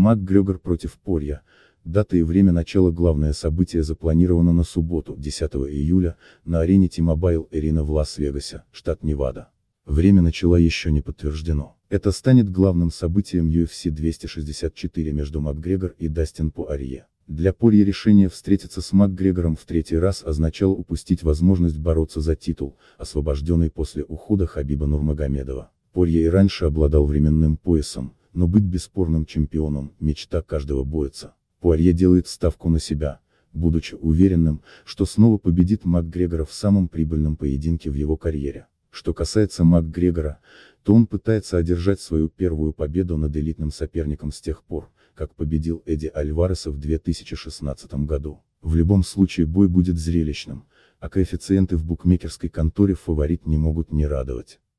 Макгрегор против Порье. Дата и время начала. Главное событие запланировано на субботу, 10 июля, на арене T-Mobile Arena в Лас-Вегасе, штат Невада. Время начала еще не подтверждено. Это станет главным событием UFC 264 между Макгрегор и Дастин Порье. Для Порье решение встретиться с Макгрегором в третий раз означало упустить возможность бороться за титул, освобожденный после ухода Хабиба Нурмагомедова. Порье и раньше обладал временным поясом, но быть бесспорным чемпионом – мечта каждого бойца. Порье делает ставку на себя, будучи уверенным, что снова победит Макгрегора в самом прибыльном поединке в его карьере. Что касается Макгрегора, то он пытается одержать свою первую победу над элитным соперником с тех пор, как победил Эдди Альвареса в 2016 году. В любом случае бой будет зрелищным, а коэффициенты в букмекерской конторе фаворит не могут не радовать.